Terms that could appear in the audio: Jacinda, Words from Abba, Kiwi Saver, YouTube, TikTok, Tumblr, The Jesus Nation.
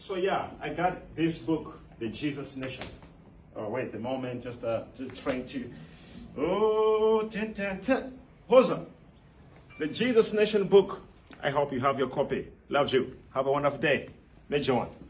So yeah, I got this book, The Jesus Nation. Oh, wait a moment, just trying to... Oh, Hosa. The Jesus Nation book. I hope you have your copy. Love you. Have a wonderful day. Major one.